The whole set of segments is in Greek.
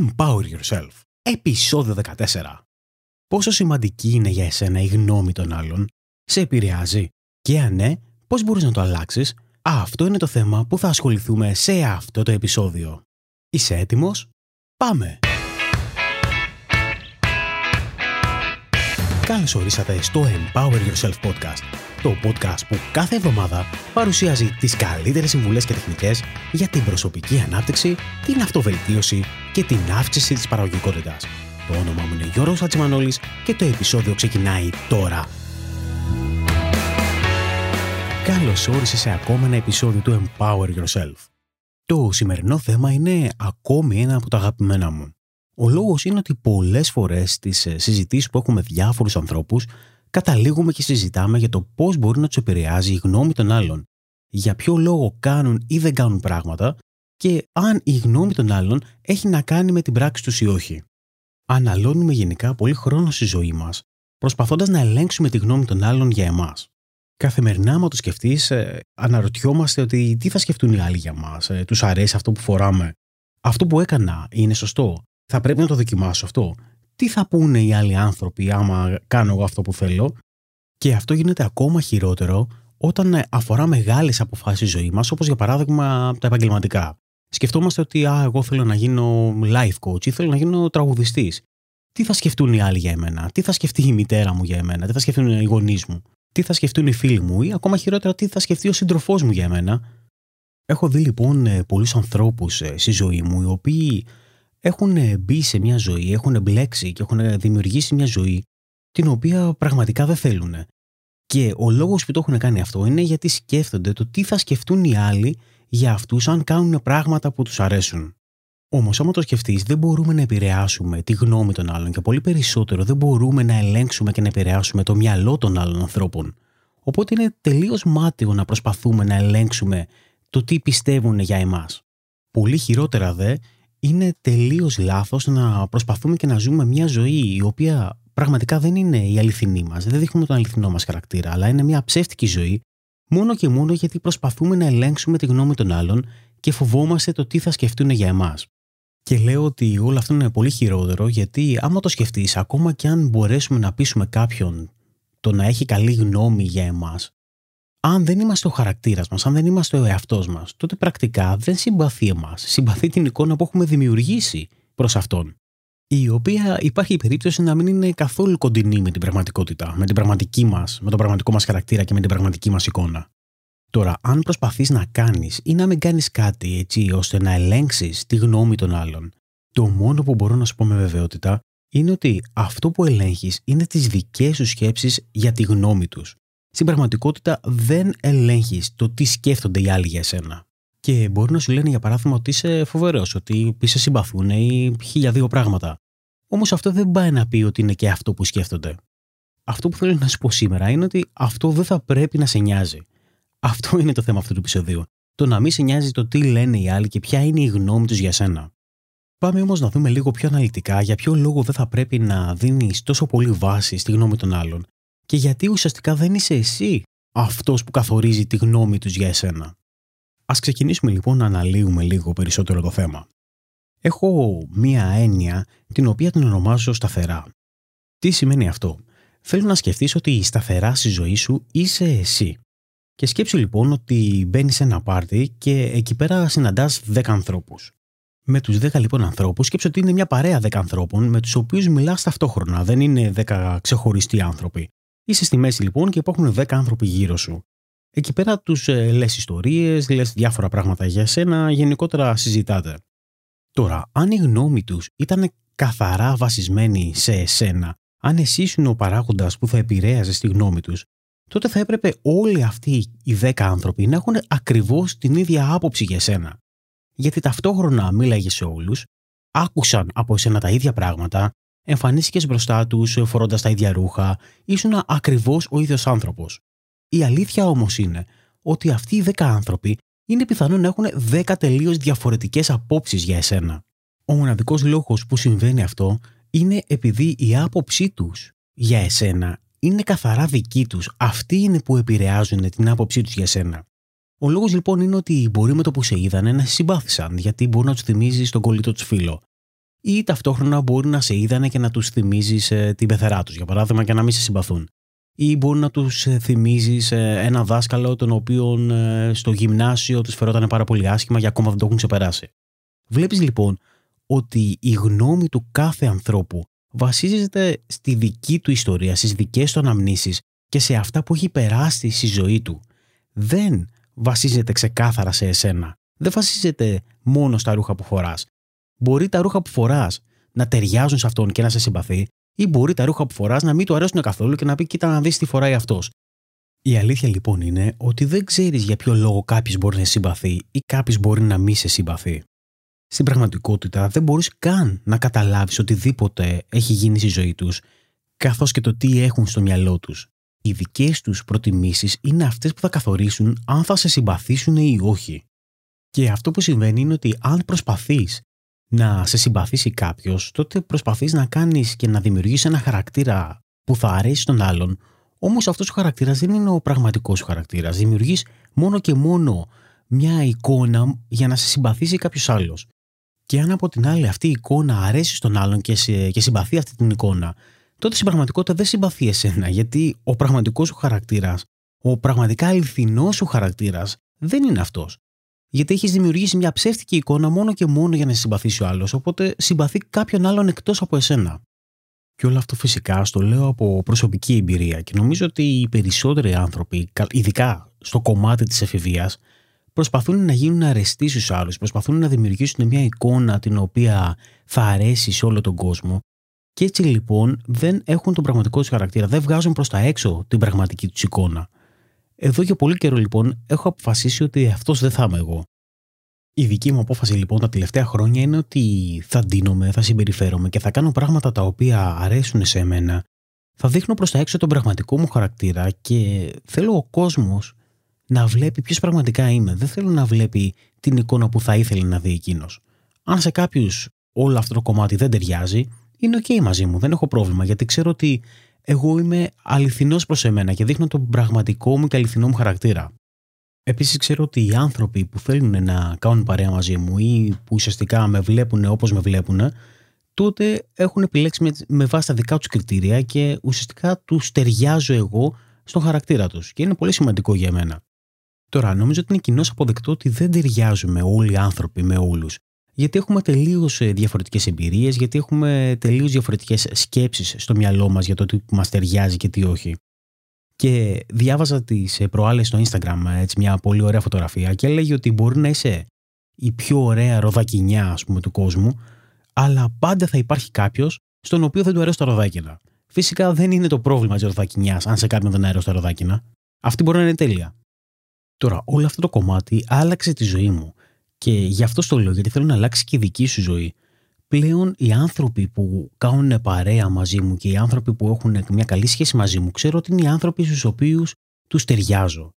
Empower Yourself, επεισόδιο 14. Πόσο σημαντική είναι για εσένα η γνώμη των άλλων, σε επηρεάζει και αν ναι, πώς μπορείς να το αλλάξεις? Αυτό είναι το θέμα που θα ασχοληθούμε σε αυτό το επεισόδιο. Είσαι έτοιμος? Πάμε! Καλώς ορίσατε στο Empower Yourself Podcast, το podcast που κάθε εβδομάδα παρουσιάζει τις καλύτερες συμβουλές και τεχνικές για την προσωπική ανάπτυξη, την αυτοβελτίωση και την αύξηση της παραγωγικότητας. Το όνομά μου είναι Γιώργος Ατσιμανόλης και το επεισόδιο ξεκινάει τώρα. Καλώς όρισες σε ακόμα ένα επεισόδιο του Empower Yourself. Το σημερινό θέμα είναι ακόμη ένα από τα αγαπημένα μου. Ο λόγος είναι ότι πολλές φορές στις συζητήσεις που έχουμε διάφορους ανθρώπους, καταλήγουμε και συζητάμε για το πώς μπορεί να τους επηρεάζει η γνώμη των άλλων, για ποιο λόγο κάνουν ή δεν κάνουν πράγματα και αν η γνώμη των άλλων έχει να κάνει με την πράξη τους ή όχι. Αναλώνουμε γενικά πολύ χρόνο στη ζωή μας, προσπαθώντας να ελέγξουμε τη γνώμη των άλλων για εμάς. Καθημερινά, άμα το σκεφτείς, αναρωτιόμαστε ότι τι θα σκεφτούν οι άλλοι για μας, τους αρέσει αυτό που φοράμε, αυτό που έκανα είναι σωστό, θα πρέπει να το δοκιμάσω αυτό. Τι θα πούνε οι άλλοι άνθρωποι άμα κάνω εγώ αυτό που θέλω? Και αυτό γίνεται ακόμα χειρότερο όταν αφορά μεγάλες αποφάσεις ζωή μας, όπως για παράδειγμα τα επαγγελματικά. Σκεφτόμαστε ότι εγώ θέλω να γίνω life coach ή θέλω να γίνω τραγουδιστής. Τι θα σκεφτούν οι άλλοι για εμένα? Τι θα σκεφτεί η μητέρα μου για εμένα? Τι θα σκεφτούν οι γονείς μου? Τι θα σκεφτούν οι φίλοι μου? Ή ακόμα χειρότερα, τι θα σκεφτεί ο σύντροφός μου για εμένα? Έχω δει λοιπόν πολλούς ανθρώπους στη ζωή μου οι οποίοι έχουν μπει σε μια ζωή, έχουν μπλέξει και έχουν δημιουργήσει μια ζωή την οποία πραγματικά δεν θέλουν. Και ο λόγος που το έχουν κάνει αυτό είναι γιατί σκέφτονται το τι θα σκεφτούν οι άλλοι για αυτούς αν κάνουν πράγματα που τους αρέσουν. Όμως, άμα το σκεφτείς, δεν μπορούμε να επηρεάσουμε τη γνώμη των άλλων και πολύ περισσότερο δεν μπορούμε να ελέγξουμε και να επηρεάσουμε το μυαλό των άλλων ανθρώπων. Οπότε είναι τελείως μάταιο να προσπαθούμε να ελέγξουμε το τι πιστεύουν για εμάς. Πολύ χειρότερα δε, είναι τελείως λάθος να προσπαθούμε και να ζούμε μια ζωή η οποία πραγματικά δεν είναι η αληθινή μας, δεν δείχνουμε τον αληθινό μας χαρακτήρα, αλλά είναι μια ψεύτικη ζωή μόνο και μόνο γιατί προσπαθούμε να ελέγξουμε τη γνώμη των άλλων και φοβόμαστε το τι θα σκεφτούν για εμάς. Και λέω ότι όλο αυτό είναι πολύ χειρότερο γιατί άμα το σκεφτείς, ακόμα και αν μπορέσουμε να πείσουμε κάποιον το να έχει καλή γνώμη για εμάς, αν δεν είμαστε ο χαρακτήρας μας, αν δεν είμαστε ο εαυτός μας, τότε πρακτικά δεν συμπαθεί εμάς. Συμπαθεί την εικόνα που έχουμε δημιουργήσει προς αυτόν. Η οποία υπάρχει περίπτωση να μην είναι καθόλου κοντινή με την πραγματικότητα, με την πραγματική μας, με τον πραγματικό μας χαρακτήρα και με την πραγματική μας εικόνα. Τώρα, αν προσπαθείς να κάνεις ή να μην κάνεις κάτι έτσι ώστε να ελέγξεις τη γνώμη των άλλων, το μόνο που μπορώ να σου πω με βεβαιότητα είναι ότι αυτό που ελέγχεις είναι τις δικές σου σκέψεις για τη γνώμη τους. Στην πραγματικότητα δεν ελέγχεις το τι σκέφτονται οι άλλοι για εσένα. Και μπορεί να σου λένε για παράδειγμα ότι είσαι φοβερός, ότι σε συμπαθούν ή χίλια δύο πράγματα. Όμως αυτό δεν πάει να πει ότι είναι και αυτό που σκέφτονται. Αυτό που θέλω να σου πω σήμερα είναι ότι αυτό δεν θα πρέπει να σε νοιάζει. Αυτό είναι το θέμα αυτού του επεισοδίου. Το να μην σε νοιάζει το τι λένε οι άλλοι και ποια είναι η γνώμη τους για σένα. Πάμε όμως να δούμε λίγο πιο αναλυτικά για ποιο λόγο δεν θα πρέπει να δίνεις τόσο πολύ βάση στη γνώμη των άλλων. Και γιατί ουσιαστικά δεν είσαι εσύ αυτός που καθορίζει τη γνώμη τους για εσένα. Ας ξεκινήσουμε λοιπόν να αναλύουμε λίγο περισσότερο το θέμα. Έχω μία έννοια την οποία την ονομάζω σταθερά. Τι σημαίνει αυτό? Θέλω να σκεφτείς ότι η σταθερά στη ζωή σου είσαι εσύ. Και σκέψου λοιπόν ότι μπαίνεις σε ένα πάρτι και εκεί πέρα συναντάς 10 ανθρώπους. Με τους 10 λοιπόν ανθρώπους, σκέψου ότι είναι μια παρέα 10 ανθρώπων με τους οποίους μιλάς ταυτόχρονα. Δεν είναι 10 ξεχωριστοί άνθρωποι. Είσαι στη μέση λοιπόν και υπάρχουν 10 άνθρωποι γύρω σου. Εκεί πέρα τους λες ιστορίες, λες διάφορα πράγματα για σένα, γενικότερα συζητάτε. Τώρα, αν η γνώμη τους ήταν καθαρά βασισμένη σε εσένα, αν εσύ ήσουν ο παράγοντας που θα επηρέαζες τη γνώμη τους, τότε θα έπρεπε όλοι αυτοί οι 10 άνθρωποι να έχουν ακριβώς την ίδια άποψη για εσένα. Γιατί ταυτόχρονα μίλαγες σε όλους, άκουσαν από εσένα τα ίδια πράγματα, εμφανίστηκες μπροστά τους φορώντας τα ίδια ρούχα, ήσουν ακριβώς ο ίδιος άνθρωπος. Η αλήθεια όμως είναι ότι αυτοί οι 10 άνθρωποι είναι πιθανόν να έχουν 10 τελείως διαφορετικές απόψεις για εσένα. Ο μοναδικός λόγος που συμβαίνει αυτό είναι επειδή η άποψή τους για εσένα είναι καθαρά δική τους. Αυτοί είναι που επηρεάζουν την άποψή τους για εσένα. Ο λόγος λοιπόν είναι ότι μπορεί με το που σε είδανε να συμπάθησαν, γιατί μπορεί να τους θυμίζεις τον κολλητό τους φίλο. ή ταυτόχρονα μπορεί να σε είδανε και να τους θυμίζεις την πεθερά τους, για παράδειγμα, και να μην σε συμπαθούν. Ή μπορεί να τους θυμίζεις ένα δάσκαλο τον οποίον στο γυμνάσιο τους φερόταν πάρα πολύ άσχημα και ακόμα δεν το έχουν ξεπεράσει. Βλέπεις λοιπόν ότι η γνώμη του κάθε ανθρώπου βασίζεται στη δική του ιστορία, στις δικές του αναμνήσεις και σε αυτά που έχει περάσει στη ζωή του. Δεν βασίζεται ξεκάθαρα σε εσένα. Δεν βασίζεται μόνο στα ρούχα που φοράς. Μπορεί τα ρούχα που φοράς να ταιριάζουν σε αυτόν και να σε συμπαθεί, ή μπορεί τα ρούχα που φοράς να μην του αρέσουν καθόλου και να πει: κοίτα να δεις τι φοράει αυτός. Η αλήθεια λοιπόν είναι ότι δεν ξέρεις για ποιο λόγο κάποιος μπορεί να σε συμπαθεί ή κάποιος μπορεί να μην σε συμπαθεί. Στην πραγματικότητα δεν μπορείς καν να καταλάβεις οτιδήποτε έχει γίνει στη ζωή τους, καθώς και το τι έχουν στο μυαλό τους. Οι δικές τους προτιμήσεις είναι αυτές που θα καθορίσουν αν θα σε συμπαθήσουν ή όχι. Και αυτό που συμβαίνει είναι ότι αν προσπαθείς να σε συμπαθήσει κάποιος, τότε προσπαθείς να κάνεις και να δημιουργήσεις ένα χαρακτήρα που θα αρέσει στον άλλον, όμως αυτός ο χαρακτήρας δεν είναι ο πραγματικός σου χαρακτήρας. Δημιουργείς μόνο και μόνο μια εικόνα για να σε συμπαθήσει κάποιος άλλος. Και αν από την άλλη αυτή η εικόνα αρέσει στον άλλον και συμπαθεί αυτή την εικόνα, τότε στην πραγματικότητα δεν συμπαθεί εσένα, γιατί ο πραγματικός σου χαρακτήρας, ο πραγματικά αληθινός σου χαρακτήρας δεν είναι αυτός. Γιατί έχεις δημιουργήσει μια ψεύτικη εικόνα μόνο και μόνο για να σε συμπαθήσει ο άλλος, οπότε συμπαθεί κάποιον άλλον εκτός από εσένα. Και όλο αυτό φυσικά στο λέω από προσωπική εμπειρία και νομίζω ότι οι περισσότεροι άνθρωποι, ειδικά στο κομμάτι της εφηβείας, προσπαθούν να γίνουν αρεστοί στους άλλους, προσπαθούν να δημιουργήσουν μια εικόνα την οποία θα αρέσει σε όλο τον κόσμο. Και έτσι λοιπόν δεν έχουν τον πραγματικό τους χαρακτήρα, δεν βγάζουν προς τα έξω την πραγματική τους εικόνα. Εδώ και πολύ καιρό λοιπόν έχω αποφασίσει ότι αυτός δεν θα είμαι εγώ. Η δική μου απόφαση λοιπόν τα τελευταία χρόνια είναι ότι θα ντύνομαι, θα συμπεριφέρομαι και θα κάνω πράγματα τα οποία αρέσουν σε εμένα. Θα δείχνω προς τα έξω τον πραγματικό μου χαρακτήρα και θέλω ο κόσμος να βλέπει ποιος πραγματικά είμαι. Δεν θέλω να βλέπει την εικόνα που θα ήθελε να δει εκείνος. Αν σε κάποιους όλο αυτό το κομμάτι δεν ταιριάζει, είναι ok μαζί μου, δεν έχω πρόβλημα, γιατί ξέρω ότι εγώ είμαι αληθινός προς εμένα και δείχνω τον πραγματικό μου και αληθινό μου χαρακτήρα. Επίσης ξέρω ότι οι άνθρωποι που θέλουν να κάνουν παρέα μαζί μου ή που ουσιαστικά με βλέπουν όπως με βλέπουν, τότε έχουν επιλέξει με βάση τα δικά τους κριτήρια και ουσιαστικά τους ταιριάζω εγώ στον χαρακτήρα τους και είναι πολύ σημαντικό για εμένα. Τώρα, νομίζω ότι είναι κοινώς αποδεκτό ότι δεν ταιριάζουμε όλοι οι άνθρωποι με όλους. Γιατί έχουμε τελείως διαφορετικές εμπειρίες, γιατί έχουμε τελείως διαφορετικές σκέψεις στο μυαλό μας για το τι μας ταιριάζει και τι όχι. Και διάβαζα τις προάλλες στο Instagram έτσι, μια πολύ ωραία φωτογραφία και έλεγε ότι μπορεί να είσαι η πιο ωραία ροδακινιά, ας πούμε, του κόσμου, αλλά πάντα θα υπάρχει κάποιος στον οποίο δεν του αρέσει τα ροδάκινα. Φυσικά δεν είναι το πρόβλημα της ροδακινιάς αν σε κάποιον δεν αρέσει τα ροδάκινα. Αυτή μπορεί να είναι τέλεια. Τώρα, όλο αυτό το κομμάτι άλλαξε τη ζωή μου. Και γι' αυτό το λέω, γιατί θέλω να αλλάξει και η δική σου ζωή. Πλέον οι άνθρωποι που κάνουν παρέα μαζί μου και οι άνθρωποι που έχουν μια καλή σχέση μαζί μου, ξέρω ότι είναι οι άνθρωποι στους οποίους τους ταιριάζω.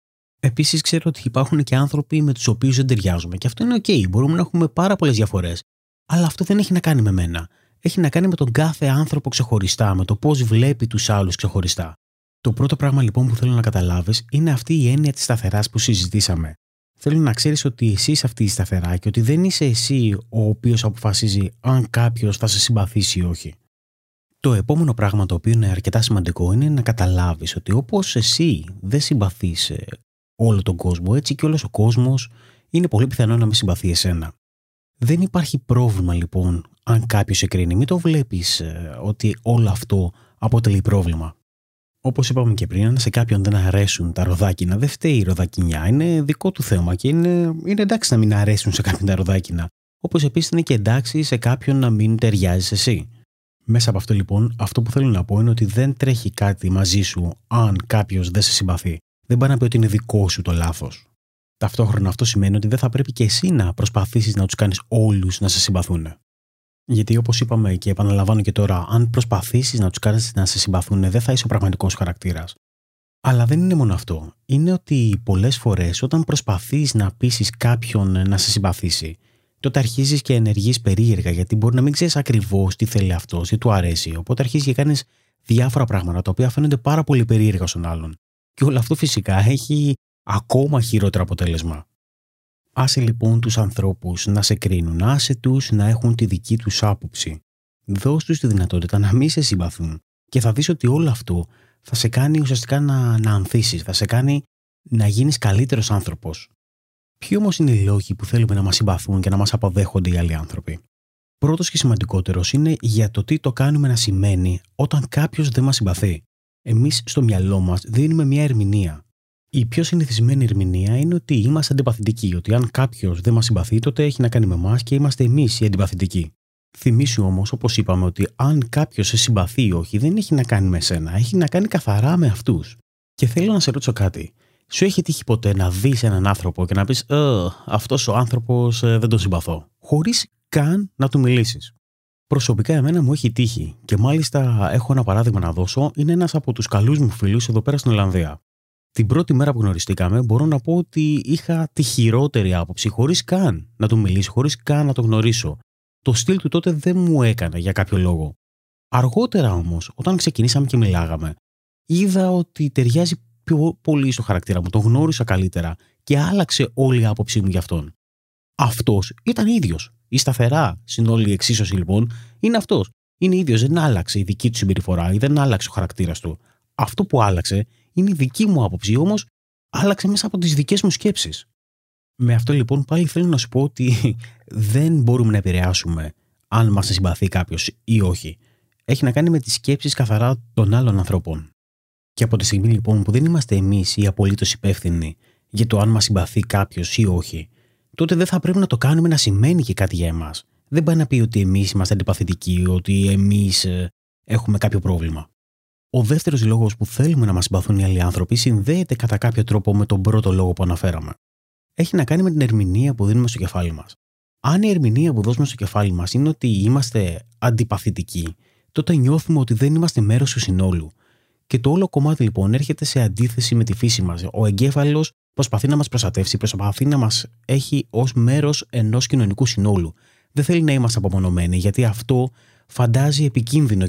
Επίσης, ξέρω ότι υπάρχουν και άνθρωποι με τους οποίους δεν ταιριάζουμε. Και αυτό είναι ok. Μπορούμε να έχουμε πάρα πολλές διαφορές. Αλλά αυτό δεν έχει να κάνει με μένα. Έχει να κάνει με τον κάθε άνθρωπο ξεχωριστά, με το πώς βλέπει τους άλλους ξεχωριστά. Το πρώτο πράγμα λοιπόν που θέλω να καταλάβεις είναι αυτή η έννοια της σταθεράς που συζητήσαμε. Θέλω να ξέρεις ότι εσύ είσαι αυτή η σταθερά και ότι δεν είσαι εσύ ο οποίος αποφασίζει αν κάποιος θα σε συμπαθήσει ή όχι. Το επόμενο πράγμα το οποίο είναι αρκετά σημαντικό είναι να καταλάβεις ότι όπως εσύ δεν συμπαθείς όλο τον κόσμο, έτσι και όλος ο κόσμος είναι πολύ πιθανό να με συμπαθεί εσένα. Δεν υπάρχει πρόβλημα λοιπόν αν κάποιος σε κρίνει. Μην το βλέπεις ότι όλο αυτό αποτελεί πρόβλημα. Όπως είπαμε και πριν, αν σε κάποιον δεν αρέσουν τα ροδάκινα, δεν φταίει η ροδακινιά. Είναι δικό του θέμα και είναι εντάξει να μην αρέσουν σε κάποιον τα ροδάκινα. Όπως επίσης είναι και εντάξει σε κάποιον να μην ταιριάζεις εσύ. Μέσα από αυτό λοιπόν, αυτό που θέλω να πω είναι ότι δεν τρέχει κάτι μαζί σου αν κάποιος δεν σε συμπαθεί. Δεν πάει να πει ότι είναι δικό σου το λάθος. Ταυτόχρονα αυτό σημαίνει ότι δεν θα πρέπει και εσύ να προσπαθήσεις να τους κάνεις όλους να σε συμπαθούν. Γιατί όπως είπαμε και επαναλαμβάνω και τώρα, αν προσπαθήσεις να τους κάνεις να σε συμπαθούν, δεν θα είσαι ο πραγματικός χαρακτήρας. Αλλά δεν είναι μόνο αυτό. Είναι ότι πολλές φορές όταν προσπαθείς να πείσεις κάποιον να σε συμπαθήσει, τότε αρχίζεις και ενεργείς περίεργα, γιατί μπορεί να μην ξέρεις ακριβώς τι θέλει αυτός, τι του αρέσει. Οπότε αρχίζεις και κάνεις διάφορα πράγματα τα οποία φαίνονται πάρα πολύ περίεργα στον άλλον. Και όλο αυτό φυσικά έχει ακόμα χειρότερο αποτέλεσμα. Άσε λοιπόν τους ανθρώπους να σε κρίνουν, άσε τους να έχουν τη δική τους άποψη. Δώσ' τους τη δυνατότητα να μην σε συμπαθούν και θα δεις ότι όλο αυτό θα σε κάνει ουσιαστικά να ανθίσεις, θα σε κάνει να γίνεις καλύτερος άνθρωπος. Ποιοι όμως είναι οι λόγοι που θέλουμε να μας συμπαθούν και να μας αποδέχονται οι άλλοι άνθρωποι? Πρώτος και σημαντικότερος είναι για το τι το κάνουμε να σημαίνει όταν κάποιος δεν μας συμπαθεί. Εμείς στο μυαλό μας δίνουμε μια ερμηνεία. Η πιο συνηθισμένη ερμηνεία είναι ότι είμαστε αντιπαθητικοί, ότι αν κάποιος δεν μας συμπαθεί, τότε έχει να κάνει με εμάς και είμαστε εμείς οι αντιπαθητικοί. Θυμήσου όμως, όπως είπαμε, ότι αν κάποιος σε συμπαθεί ή όχι, δεν έχει να κάνει με σένα, έχει να κάνει καθαρά με αυτούς. Και θέλω να σε ρωτήσω κάτι. Σου έχει τύχει ποτέ να δεις έναν άνθρωπο και να πεις αυτός ο άνθρωπος δεν τον συμπαθώ, χωρίς καν να του μιλήσεις? Προσωπικά εμένα μου έχει τύχει και μάλιστα έχω ένα παράδειγμα να δώσω. Είναι ένας από τους καλούς μου φίλους εδώ πέρα στην Ολλανδία. Την πρώτη μέρα που γνωριστήκαμε, μπορώ να πω ότι είχα τη χειρότερη άποψη, χωρίς καν να του μιλήσω, χωρίς καν να το γνωρίσω. Το στυλ του τότε δεν μου έκανε για κάποιο λόγο. Αργότερα όμως, όταν ξεκινήσαμε και μιλάγαμε, είδα ότι ταιριάζει πιο πολύ στο χαρακτήρα μου, τον γνώρισα καλύτερα και άλλαξε όλη η άποψή μου για αυτόν. Αυτός ήταν ίδιος. Η σταθερά στην όλη εξίσωση λοιπόν είναι αυτός. Είναι ίδιος, δεν άλλαξε η δική του συμπεριφορά ή δεν άλλαξε ο χαρακτήρας του. Αυτό που άλλαξε είναι η δική μου άποψη, όμως άλλαξε μέσα από τις δικές μου σκέψεις. Με αυτό λοιπόν πάλι θέλω να σου πω ότι δεν μπορούμε να επηρεάσουμε αν μας συμπαθεί κάποιος ή όχι. Έχει να κάνει με τις σκέψεις καθαρά των άλλων ανθρώπων. Και από τη στιγμή λοιπόν που δεν είμαστε εμείς οι απολύτως υπεύθυνοι για το αν μας συμπαθεί κάποιος ή όχι, τότε δεν θα πρέπει να το κάνουμε να σημαίνει και κάτι για εμάς. Δεν πάει να πει ότι εμείς είμαστε αντιπαθητικοί, ότι εμείς έχουμε κάποιο πρόβλημα. Ο δεύτερος λόγος που θέλουμε να μας συμπαθούν οι άλλοι άνθρωποι συνδέεται κατά κάποιο τρόπο με τον πρώτο λόγο που αναφέραμε. Έχει να κάνει με την ερμηνεία που δίνουμε στο κεφάλι μας. Αν η ερμηνεία που δώσουμε στο κεφάλι μας είναι ότι είμαστε αντιπαθητικοί, τότε νιώθουμε ότι δεν είμαστε μέρος του συνόλου. Και το όλο κομμάτι λοιπόν έρχεται σε αντίθεση με τη φύση μας. Ο εγκέφαλος προσπαθεί να μας προστατεύσει, προσπαθεί να μας έχει ως μέρος ενός κοινωνικού συνόλου. Δεν θέλει να είμαστε απομονωμένοι, γιατί αυτό φαντάζει επικίνδυνο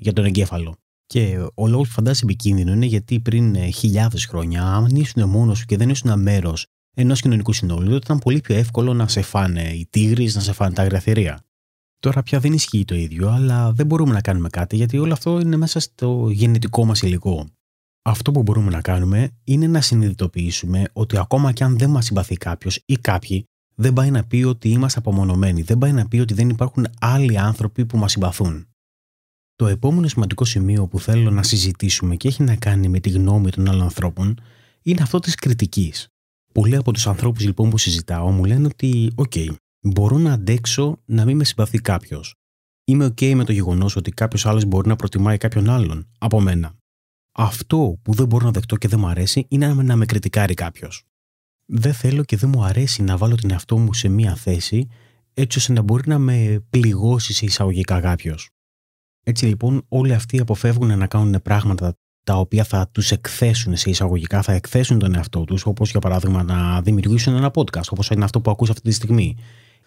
για τον εγκέφαλο. Και ο λόγος που φαντάζει επικίνδυνο είναι γιατί πριν χιλιάδες χρόνια, αν ήσουν μόνος σου και δεν ήσουν μέρος ενός κοινωνικού συνόλου, τότε ήταν πολύ πιο εύκολο να σε φάνε οι τίγρεις, να σε φάνε τα αγριαθυρία. Τώρα πια δεν ισχύει το ίδιο, αλλά δεν μπορούμε να κάνουμε κάτι γιατί όλο αυτό είναι μέσα στο γενετικό μας υλικό. Αυτό που μπορούμε να κάνουμε είναι να συνειδητοποιήσουμε ότι ακόμα και αν δεν μας συμπαθεί κάποιος ή κάποιοι, δεν πάει να πει ότι είμαστε απομονωμένοι, δεν πάει να πει ότι δεν υπάρχουν άλλοι άνθρωποι που μας συμπαθούν. Το επόμενο σημαντικό σημείο που θέλω να συζητήσουμε και έχει να κάνει με τη γνώμη των άλλων ανθρώπων είναι αυτό της κριτικής. Πολλοί από τους ανθρώπους λοιπόν που συζητάω μου λένε ότι «ΟΚ, μπορώ να αντέξω να μην με συμπαθεί κάποιος. Είμαι οκ με το γεγονός ότι κάποιος άλλος μπορεί να προτιμάει κάποιον άλλον από μένα. Αυτό που δεν μπορώ να δεχτώ και δεν μου αρέσει είναι να με κριτικάρει κάποιος. Δεν θέλω και δεν μου αρέσει να βάλω τον εαυτό μου σε μία θέση έτσι ώστε να μπορεί να με πληγώσει σε εισαγωγικά κάποιος». Έτσι λοιπόν όλοι αυτοί αποφεύγουν να κάνουν πράγματα τα οποία θα τους εκθέσουν σε εισαγωγικά, θα εκθέσουν τον εαυτό τους, όπως για παράδειγμα να δημιουργήσουν ένα podcast, όπως είναι αυτό που ακούς αυτή τη στιγμή,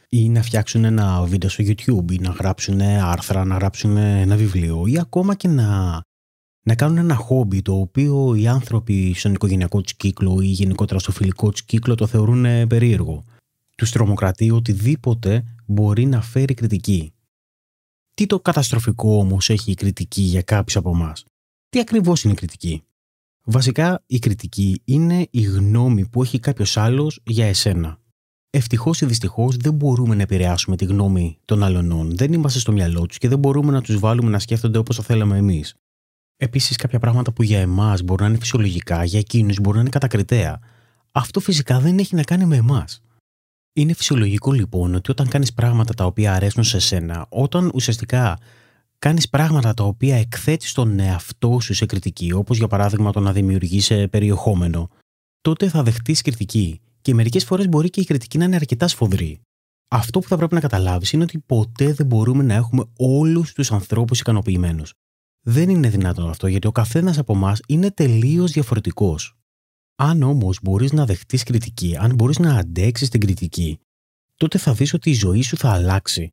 ή να φτιάξουν ένα βίντεο στο YouTube, ή να γράψουν άρθρα, να γράψουν ένα βιβλίο, ή ακόμα και να κάνουν ένα χόμπι το οποίο οι άνθρωποι στον οικογενειακό τους κύκλο ή γενικότερα στο φιλικό τους κύκλο το θεωρούν περίεργο. Τους τρομοκρατεί οτιδήποτε μπορεί να φέρει κριτική. Τι το καταστροφικό όμως έχει η κριτική για κάποιους από εμάς? Τι ακριβώς είναι η κριτική? Βασικά η κριτική είναι η γνώμη που έχει κάποιος άλλος για εσένα. Ευτυχώς ή δυστυχώς δεν μπορούμε να επηρεάσουμε τη γνώμη των αλλωνών. Δεν είμαστε στο μυαλό τους και δεν μπορούμε να τους βάλουμε να σκέφτονται όπως θα θέλαμε εμείς. Επίσης κάποια πράγματα που για εμάς μπορούν να είναι φυσιολογικά, για εκείνους μπορούν να είναι κατακριτέα. Αυτό φυσικά δεν έχει να κάνει με εμάς. Είναι φυσιολογικό λοιπόν ότι όταν κάνεις πράγματα τα οποία αρέσουν σε σένα, όταν ουσιαστικά κάνεις πράγματα τα οποία εκθέτεις τον εαυτό σου σε κριτική, όπως για παράδειγμα το να δημιουργείς περιεχόμενο, τότε θα δεχτείς κριτική. Και μερικές φορές μπορεί και η κριτική να είναι αρκετά σφοδρή. Αυτό που θα πρέπει να καταλάβεις είναι ότι ποτέ δεν μπορούμε να έχουμε όλους τους ανθρώπους ικανοποιημένους. Δεν είναι δυνατόν αυτό, γιατί ο καθένας από εμάς είναι τελείως διαφορετικός. Αν όμως μπορείς να δεχτείς κριτική, αν μπορείς να αντέξεις την κριτική, τότε θα δεις ότι η ζωή σου θα αλλάξει.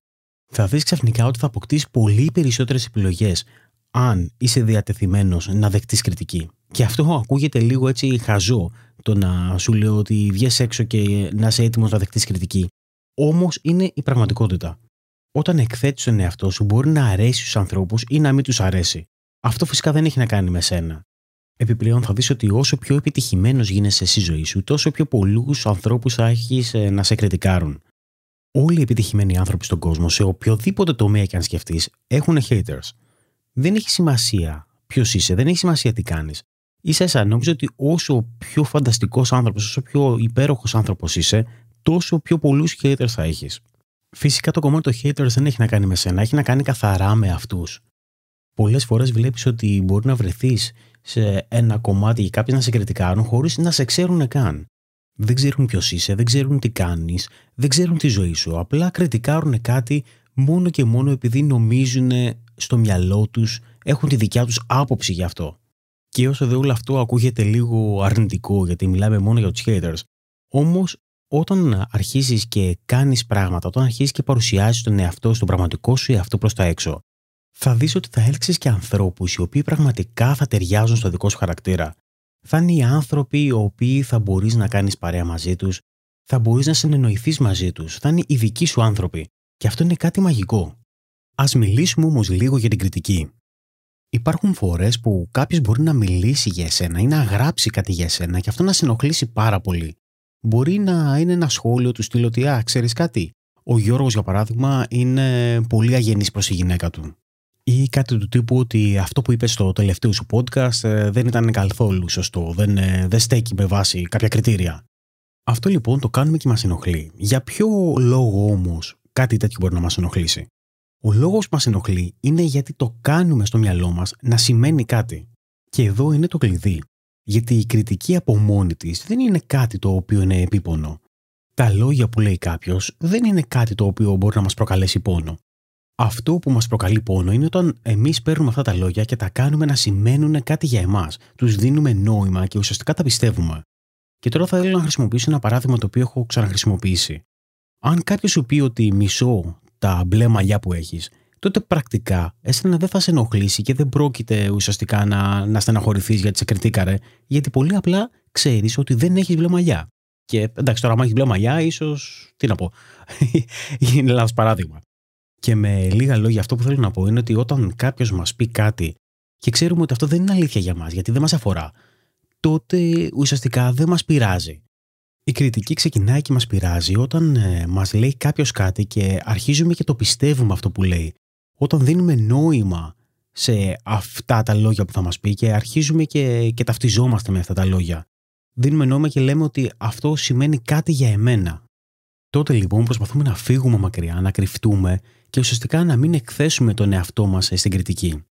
Θα δεις ξαφνικά ότι θα αποκτήσεις πολύ περισσότερες επιλογές αν είσαι διατεθειμένος να δεχτείς κριτική. Και αυτό ακούγεται λίγο έτσι χαζό, το να σου λέω ότι βγες έξω και να είσαι έτοιμος να δεχτείς κριτική. Όμως είναι η πραγματικότητα. Όταν εκθέτεις τον εαυτό σου, μπορεί να αρέσει στους ανθρώπους ή να μην τους αρέσει. Αυτό φυσικά δεν έχει να κάνει με σένα. Επιπλέον, θα δεις ότι όσο πιο επιτυχημένος γίνεσαι στη ζωή σου, τόσο πιο πολλούς ανθρώπους θα έχεις να σε κριτικάρουν. Όλοι οι επιτυχημένοι άνθρωποι στον κόσμο, σε οποιοδήποτε τομέα και αν σκεφτείς, έχουν haters. Δεν έχει σημασία ποιος είσαι, δεν έχει σημασία τι κάνεις. Ίσα-ίσα νόμιζα ότι όσο πιο φανταστικός άνθρωπος, όσο πιο υπέροχος άνθρωπος είσαι, τόσο πιο πολλούς haters θα έχεις. Φυσικά το κομμάτι των haters δεν έχει να κάνει με σένα, έχει να κάνει καθαρά με αυτούς. Πολλές φορές βλέπεις ότι μπορεί να βρεθείς σε ένα κομμάτι και κάποιοι να σε κριτικάρουν χωρίς να σε ξέρουν καν. Δεν ξέρουν ποιος είσαι, δεν ξέρουν τι κάνεις, δεν ξέρουν τη ζωή σου. Απλά κριτικάρουν κάτι μόνο και μόνο επειδή νομίζουν στο μυαλό τους, έχουν τη δικιά τους άποψη γι' αυτό. Και όσο δε όλο αυτό ακούγεται λίγο αρνητικό, γιατί μιλάμε μόνο για τους haters, όμως όταν αρχίζεις και κάνεις πράγματα, όταν αρχίζεις και παρουσιάζεις τον εαυτό, τον πραγματικό σου εαυτό προς τα έξω, θα δεις ότι θα έλξεις και ανθρώπους οι οποίοι πραγματικά θα ταιριάζουν στο δικό σου χαρακτήρα. Θα είναι οι άνθρωποι οι οποίοι θα μπορείς να κάνεις παρέα μαζί τους, θα μπορείς να συνεννοηθείς μαζί τους, θα είναι οι δικοί σου άνθρωποι. Και αυτό είναι κάτι μαγικό. Ας μιλήσουμε όμως λίγο για την κριτική. Υπάρχουν φορές που κάποιος μπορεί να μιλήσει για εσένα ή να γράψει κάτι για εσένα και αυτό να σε ενοχλήσει πάρα πολύ. Μπορεί να είναι ένα σχόλιο του στυλ ότι «Α, ξέρεις κάτι, ο Γιώργος για παράδειγμα είναι πολύ αγενής προς τη γυναίκα του». Ή κάτι του τύπου ότι αυτό που είπες στο τελευταίο σου podcast δεν ήταν καθόλου σωστό, δεν στέκει με βάση κάποια κριτήρια. Αυτό λοιπόν το κάνουμε και μας ενοχλεί. Για ποιο λόγο όμως κάτι τέτοιο μπορεί να μας ενοχλήσει? Ο λόγος που μας ενοχλεί είναι γιατί το κάνουμε στο μυαλό μας να σημαίνει κάτι. Και εδώ είναι το κλειδί. Γιατί η κριτική από μόνη της δεν είναι κάτι το οποίο είναι επίπονο. Τα λόγια που λέει κάποιος δεν είναι κάτι το οποίο μπορεί να μας προκαλέσει πόνο. Αυτό που μας προκαλεί πόνο είναι όταν εμείς παίρνουμε αυτά τα λόγια και τα κάνουμε να σημαίνουν κάτι για εμάς. Τους δίνουμε νόημα και ουσιαστικά τα πιστεύουμε. Και τώρα θα θέλω να χρησιμοποιήσω ένα παράδειγμα το οποίο έχω ξαναχρησιμοποιήσει. Αν κάποιος σου πει ότι μισώ τα μπλε μαλλιά που έχεις, τότε πρακτικά εσένα δεν θα σε ενοχλήσει και δεν πρόκειται ουσιαστικά να στεναχωρηθείς γιατί σε κριτήκαρε, γιατί πολύ απλά ξέρεις ότι δεν έχεις μπλε μαλλιά. Και εντάξει, τώρα, αν έχεις μπλε μαλλιά, ίσως. Τι να πω. Είναι λάθος παράδειγμα. Και με λίγα λόγια, αυτό που θέλω να πω είναι ότι όταν κάποιος μας πει κάτι και ξέρουμε ότι αυτό δεν είναι αλήθεια για μας, γιατί δεν μας αφορά, τότε ουσιαστικά δεν μας πειράζει. Η κριτική ξεκινάει και μας πειράζει όταν μας λέει κάποιος κάτι και αρχίζουμε και το πιστεύουμε αυτό που λέει. Όταν δίνουμε νόημα σε αυτά τα λόγια που θα μας πει και αρχίζουμε και ταυτιζόμαστε με αυτά τα λόγια. Δίνουμε νόημα και λέμε ότι αυτό σημαίνει κάτι για εμένα. Τότε λοιπόν προσπαθούμε να φύγουμε μακριά, να κρυφτούμε και ουσιαστικά να μην εκθέσουμε τον εαυτό μας στην κριτική.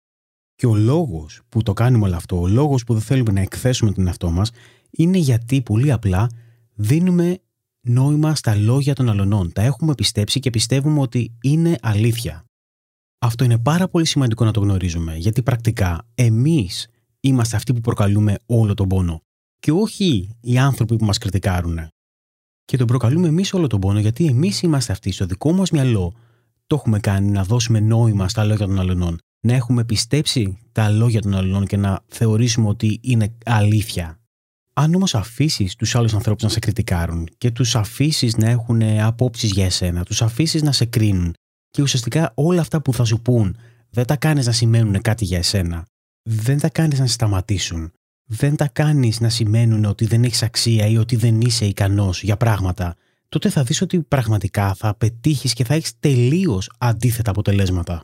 Και ο λόγος που το κάνουμε όλο αυτό, ο λόγος που δεν θέλουμε να εκθέσουμε τον εαυτό μας, είναι γιατί πολύ απλά δίνουμε νόημα στα λόγια των αλωνών. Τα έχουμε πιστέψει και πιστεύουμε ότι είναι αλήθεια. Αυτό είναι πάρα πολύ σημαντικό να το γνωρίζουμε, γιατί πρακτικά εμείς είμαστε αυτοί που προκαλούμε όλο τον πόνο και όχι οι άνθρωποι που μας κριτικάρουν. Και τον προκαλούμε εμείς όλο τον πόνο, γιατί εμείς είμαστε αυτοί. Στο δικό μας μυαλό το έχουμε κάνει να δώσουμε νόημα στα λόγια των αλωνών, να έχουμε πιστέψει τα λόγια των αλωνών και να θεωρήσουμε ότι είναι αλήθεια. Αν όμως αφήσεις τους άλλους ανθρώπους να σε κριτικάρουν και τους αφήσεις να έχουν απόψεις για εσένα, τους αφήσεις να σε κρίνουν και ουσιαστικά όλα αυτά που θα σου πούν δεν τα κάνεις να σημαίνουν κάτι για εσένα, δεν τα κάνεις να σε σταματήσουν, δεν τα κάνεις να σημαίνουν ότι δεν έχεις αξία ή ότι δεν είσαι ικανός για πράγματα, τότε θα δεις ότι πραγματικά θα πετύχεις και θα έχεις τελείως αντίθετα αποτελέσματα.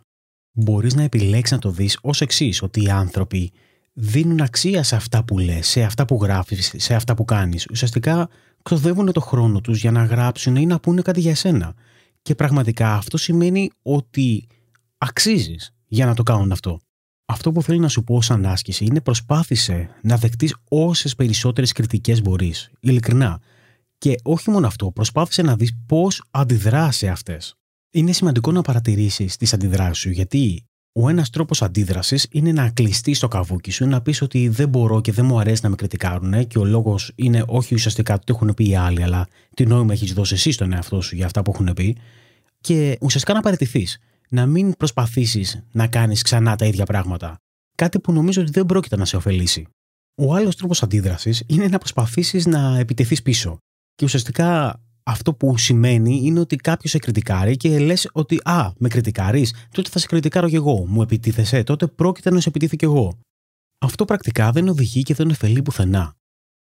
Μπορείς να επιλέξεις να το δεις ως εξής, ότι οι άνθρωποι δίνουν αξία σε αυτά που λες, σε αυτά που γράφεις, σε αυτά που κάνεις. Ουσιαστικά ξοδεύουν το χρόνο τους για να γράψουν ή να πούνε κάτι για εσένα. Και πραγματικά αυτό σημαίνει ότι αξίζεις για να το κάνουν αυτό. Αυτό που θέλω να σου πω σαν άσκηση είναι προσπάθησε να δεχτείς όσες περισσότερες κριτικές μπορείς, ειλικρινά. Και όχι μόνο αυτό, προσπάθησε να δεις πώς αντιδράς σε αυτές. Είναι σημαντικό να παρατηρήσεις τις αντιδράσεις σου, γιατί ο ένας τρόπος αντίδρασης είναι να κλειστείς στο καβούκι σου, να πεις ότι δεν μπορώ και δεν μου αρέσει να με κριτικάρουν και ο λόγος είναι όχι ουσιαστικά τι έχουν πει οι άλλοι, αλλά τι νόημα έχεις δώσει εσύ στον εαυτό σου για αυτά που έχουν πει. Και ουσιαστικά να παραιτηθείς, να μην προσπαθήσεις να κάνεις ξανά τα ίδια πράγματα. Κάτι που νομίζω ότι δεν πρόκειται να σε ωφελήσει. Ο άλλος τρόπος αντίδρασης είναι να προσπαθήσεις να επιτεθείς πίσω. Και ουσιαστικά αυτό που σημαίνει είναι ότι κάποιος σε κριτικάρει και λες ότι «Α, με κριτικάρεις, τότε θα σε κριτικάρω κι εγώ. Μου επιτίθεσαι, τότε πρόκειται να σε επιτίθω κι εγώ». Αυτό πρακτικά δεν οδηγεί και δεν ωφελεί πουθενά.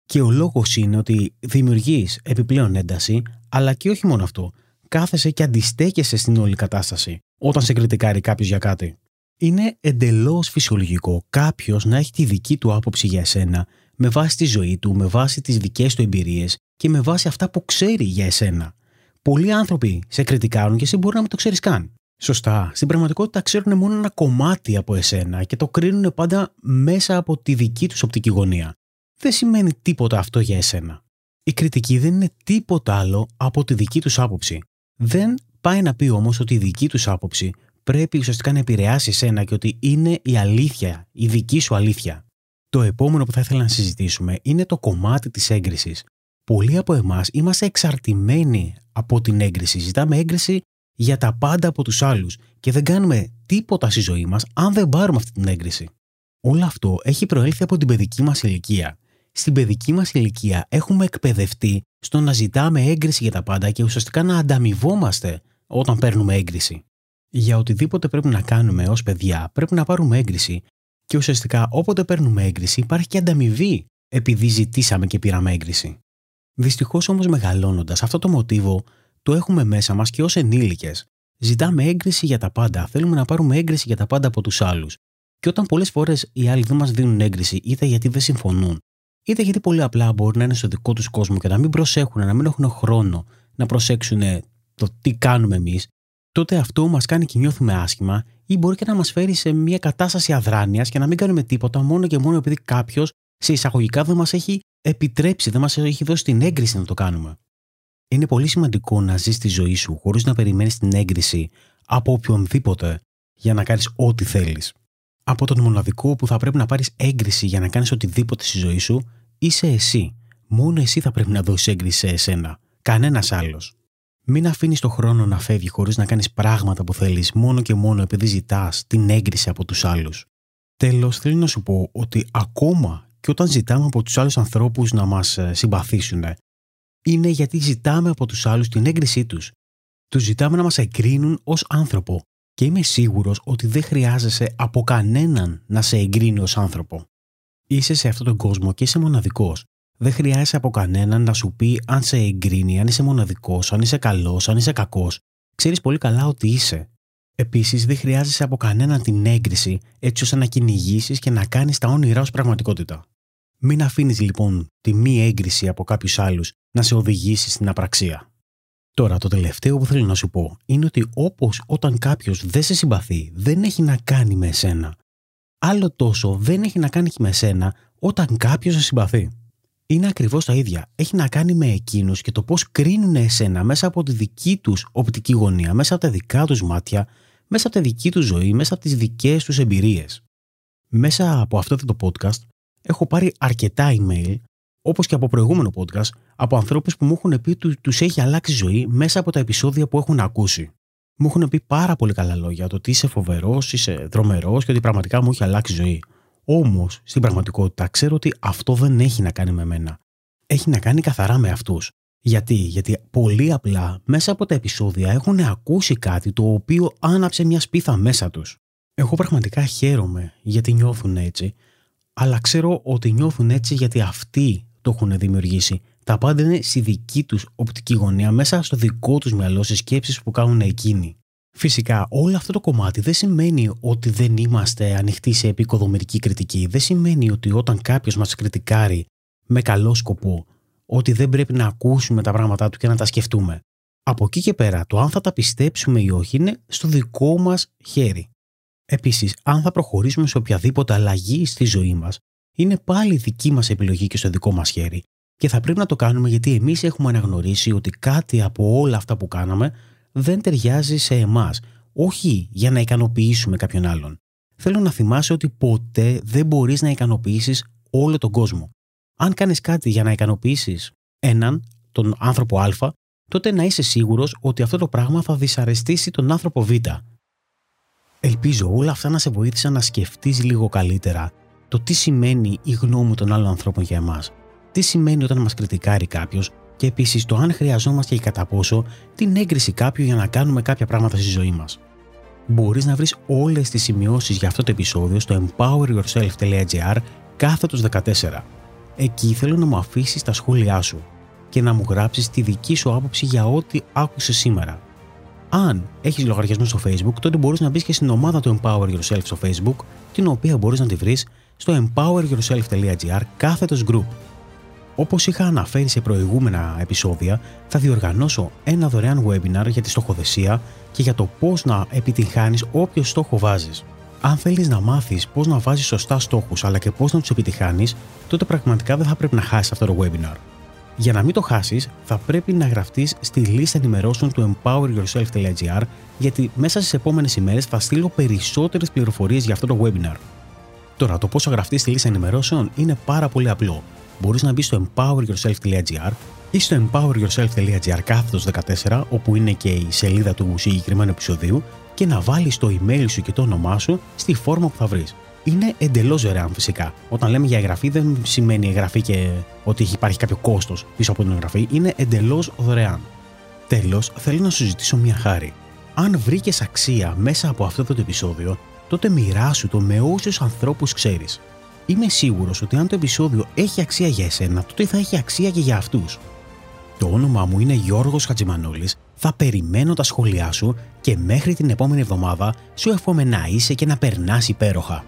Και ο λόγος είναι ότι δημιουργείς επιπλέον ένταση, αλλά και όχι μόνο αυτό. Κάθεσαι και αντιστέκεσαι στην όλη κατάσταση όταν σε κριτικάρει κάποιος για κάτι. Είναι εντελώς φυσιολογικό κάποιος να έχει τη δική του άποψη για εσένα, με βάση τη ζωή του, με βάση τις δικές του εμπειρίες και με βάση αυτά που ξέρει για εσένα. Πολλοί άνθρωποι σε κριτικάρουν και εσύ μπορεί να μην το ξέρεις καν. Σωστά, στην πραγματικότητα ξέρουν μόνο ένα κομμάτι από εσένα και το κρίνουν πάντα μέσα από τη δική τους οπτική γωνία. Δεν σημαίνει τίποτα αυτό για εσένα. Η κριτική δεν είναι τίποτα άλλο από τη δική τους άποψη. Δεν πάει να πει όμως ότι η δική τους άποψη πρέπει ουσιαστικά να επηρεάσει εσένα και ότι είναι η αλήθεια, η δική σου αλήθεια. Το επόμενο που θα ήθελα να συζητήσουμε είναι το κομμάτι της έγκρισης. Πολλοί από εμάς είμαστε εξαρτημένοι από την έγκριση. Ζητάμε έγκριση για τα πάντα από τους άλλους και δεν κάνουμε τίποτα στη ζωή μας αν δεν πάρουμε αυτή την έγκριση. Όλο αυτό έχει προέλθει από την παιδική μας ηλικία. Στην παιδική μας ηλικία έχουμε εκπαιδευτεί στο να ζητάμε έγκριση για τα πάντα και ουσιαστικά να ανταμοιβόμαστε όταν παίρνουμε έγκριση. Για οτιδήποτε πρέπει να κάνουμε ως παιδιά, πρέπει να πάρουμε έγκριση. Και ουσιαστικά όποτε παίρνουμε έγκριση υπάρχει και ανταμοιβή επειδή ζητήσαμε και πήραμε έγκριση. Δυστυχώς όμως μεγαλώνοντας, αυτό το μοτίβο το έχουμε μέσα μας και ως ενήλικες. Ζητάμε έγκριση για τα πάντα, θέλουμε να πάρουμε έγκριση για τα πάντα από τους άλλους. Και όταν πολλές φορές οι άλλοι δεν μας δίνουν έγκριση, είτε γιατί δεν συμφωνούν, είτε γιατί πολύ απλά μπορεί να είναι στο δικό τους κόσμο και να μην προσέχουν, να μην έχουν χρόνο να προσέξουν το τι κάνουμε εμείς, τότε αυτό μας κάνει και νιώθουμε άσχημα ή μπορεί και να μας φέρει σε μια κατάσταση αδράνειας και να μην κάνουμε τίποτα μόνο και μόνο επειδή κάποιος σε εισαγωγικά δεν μας έχει επιτρέψει, δεν μας έχει δώσει την έγκριση να το κάνουμε. Είναι πολύ σημαντικό να ζεις τη ζωή σου χωρίς να περιμένεις την έγκριση από οποιονδήποτε για να κάνεις ό,τι θέλεις. Από τον μοναδικό που θα πρέπει να πάρεις έγκριση για να κάνεις οτιδήποτε στη ζωή σου είσαι εσύ. Μόνο εσύ θα πρέπει να δώσεις έγκριση σε εσένα. Κανένας άλλος. Μην αφήνεις τον χρόνο να φεύγει χωρίς να κάνεις πράγματα που θέλεις μόνο και μόνο επειδή ζητάς την έγκριση από τους άλλους. Τέλος, θέλω να σου πω ότι ακόμα και όταν ζητάμε από τους άλλους ανθρώπους να μας συμπαθήσουν, είναι γιατί ζητάμε από τους άλλους την έγκρισή τους. Τους ζητάμε να μας εγκρίνουν ως άνθρωπο. Και είμαι σίγουρος ότι δεν χρειάζεσαι από κανέναν να σε εγκρίνει ως άνθρωπο. Είσαι σε αυτόν τον κόσμο και είσαι μοναδικός. Δεν χρειάζεσαι από κανέναν να σου πει αν σε εγκρίνει, αν είσαι μοναδικός, αν είσαι καλός, αν είσαι κακός. Ξέρεις πολύ καλά ότι είσαι. Επίσης, δεν χρειάζεσαι από κανέναν την έγκριση έτσι ώστε να κυνηγήσεις και να κάνεις τα όνειρά ως πραγματικότητα. Μην αφήνεις λοιπόν τη μη έγκριση από κάποιους άλλους να σε οδηγήσει στην απραξία. Τώρα, το τελευταίο που θέλω να σου πω είναι ότι όπως όταν κάποιος δεν σε συμπαθεί, δεν έχει να κάνει με εσένα. Άλλο τόσο δεν έχει να κάνει και με εσένα όταν κάποιος σε συμπαθεί. Είναι ακριβώς τα ίδια. Έχει να κάνει με εκείνους και το πώς κρίνουν εσένα μέσα από τη δική τους οπτική γωνία, μέσα από τα δικά τους μάτια, μέσα από τη δική τους ζωή, μέσα από τις δικές τους εμπειρίες. Μέσα από αυτό το podcast έχω πάρει αρκετά email, όπως και από προηγούμενο podcast, από ανθρώπους που μου έχουν πει ότι τους έχει αλλάξει ζωή μέσα από τα επεισόδια που έχουν ακούσει. Μου έχουν πει πάρα πολύ καλά λόγια, το ότι είσαι φοβερός, είσαι δρομερός και ότι πραγματικά μου έχει αλλάξει ζωή. Όμως, στην πραγματικότητα, ξέρω ότι αυτό δεν έχει να κάνει με μένα. Έχει να κάνει καθαρά με αυτούς. Γιατί πολύ απλά μέσα από τα επεισόδια έχουν ακούσει κάτι το οποίο άναψε μια σπίθα μέσα τους. Εγώ πραγματικά χαίρομαι γιατί νιώθουν έτσι, αλλά ξέρω ότι νιώθουν έτσι γιατί αυτοί το έχουν δημιουργήσει. Τα πάντα είναι στη δική τους οπτική γωνία, μέσα στο δικό τους μυαλό, στις σκέψεις που κάνουν εκείνοι. Φυσικά, όλο αυτό το κομμάτι δεν σημαίνει ότι δεν είμαστε ανοιχτοί σε επικοδομητική κριτική. Δεν σημαίνει ότι όταν κάποιος μας κριτικάρει με καλό σκοπό, ότι δεν πρέπει να ακούσουμε τα πράγματά του και να τα σκεφτούμε. Από εκεί και πέρα, το αν θα τα πιστέψουμε ή όχι είναι στο δικό μας χέρι. Επίσης, αν θα προχωρήσουμε σε οποιαδήποτε αλλαγή στη ζωή μας, είναι πάλι δική μας επιλογή και στο δικό μας χέρι. Και θα πρέπει να το κάνουμε γιατί εμείς έχουμε αναγνωρίσει ότι κάτι από όλα αυτά που κάναμε δεν ταιριάζει σε εμάς. Όχι για να ικανοποιήσουμε κάποιον άλλον. Θέλω να θυμάσαι ότι ποτέ δεν μπορείς να ικανοποιήσεις όλο τον κόσμο. Αν κάνεις κάτι για να ικανοποιήσεις τον άνθρωπο Α, τότε να είσαι σίγουρος ότι αυτό το πράγμα θα δυσαρεστήσει τον άνθρωπο Β. Ελπίζω όλα αυτά να σε βοήθησαν να σκεφτείς λίγο καλύτερα το τι σημαίνει η γνώμη των άλλων ανθρώπων για εμάς. Τι σημαίνει όταν μας κριτικάρει κάποιος και επίσης το αν χρειαζόμαστε και κατά πόσο την έγκριση κάποιου για να κάνουμε κάποια πράγματα στη ζωή μας. Μπορείς να βρεις όλες τις σημειώσεις για αυτό το επεισόδιο στο empoweryourself.gr/14. Εκεί θέλω να μου αφήσεις τα σχόλιά σου και να μου γράψεις τη δική σου άποψη για ό,τι άκουσες σήμερα. Αν έχεις λογαριασμό στο Facebook, τότε μπορείς να μπεις και στην ομάδα του Empower Yourself στο Facebook, την οποία μπορείς να τη βρεις στο empoweryourself.gr/group. Όπως είχα αναφέρει σε προηγούμενα επεισόδια, θα διοργανώσω ένα δωρεάν webinar για τη στοχοθεσία και για το πώς να επιτυγχάνεις όποιο στόχο βάζεις. Αν θέλεις να μάθεις πώς να βάζεις σωστά στόχους αλλά και πώς να τους επιτυγχάνεις, τότε πραγματικά δεν θα πρέπει να χάσεις αυτό το webinar. Για να μην το χάσεις, θα πρέπει να γραφτείς στη λίστα ενημερώσεων του empoweryourself.gr, γιατί μέσα στις επόμενες ημέρες θα στείλω περισσότερες πληροφορίες για αυτό το webinar. Τώρα, το πώς θα γραφτείς στη λίστα ενημερώσεων είναι πάρα πολύ απλό. Μπορείς να μπεις στο empoweryourself.gr ή στο empoweryourself.gr/14, όπου είναι και η σελίδα του συγκεκριμένου επεισοδίου, και να βάλεις το email σου και το όνομά σου στη φόρμα που θα βρεις. Είναι εντελώς δωρεάν φυσικά. Όταν λέμε για εγγραφή, δεν σημαίνει εγγραφή και ότι υπάρχει κάποιο κόστος πίσω από την εγγραφή. Είναι εντελώς δωρεάν. Τέλος, θέλω να σου ζητήσω μια χάρη. Αν βρήκες αξία μέσα από αυτό το επεισόδιο, τότε μοιράσου το με όσους ανθρώπους ξέρεις. Είμαι σίγουρος ότι αν το επεισόδιο έχει αξία για εσένα, τότε θα έχει αξία και για αυτούς. Το όνομά μου είναι Γιώργος Ατσιμανόλης, θα περιμένω τα σχόλιά σου και μέχρι την επόμενη εβδομάδα σου εύχομαι να είσαι και να περνάς υπέροχα.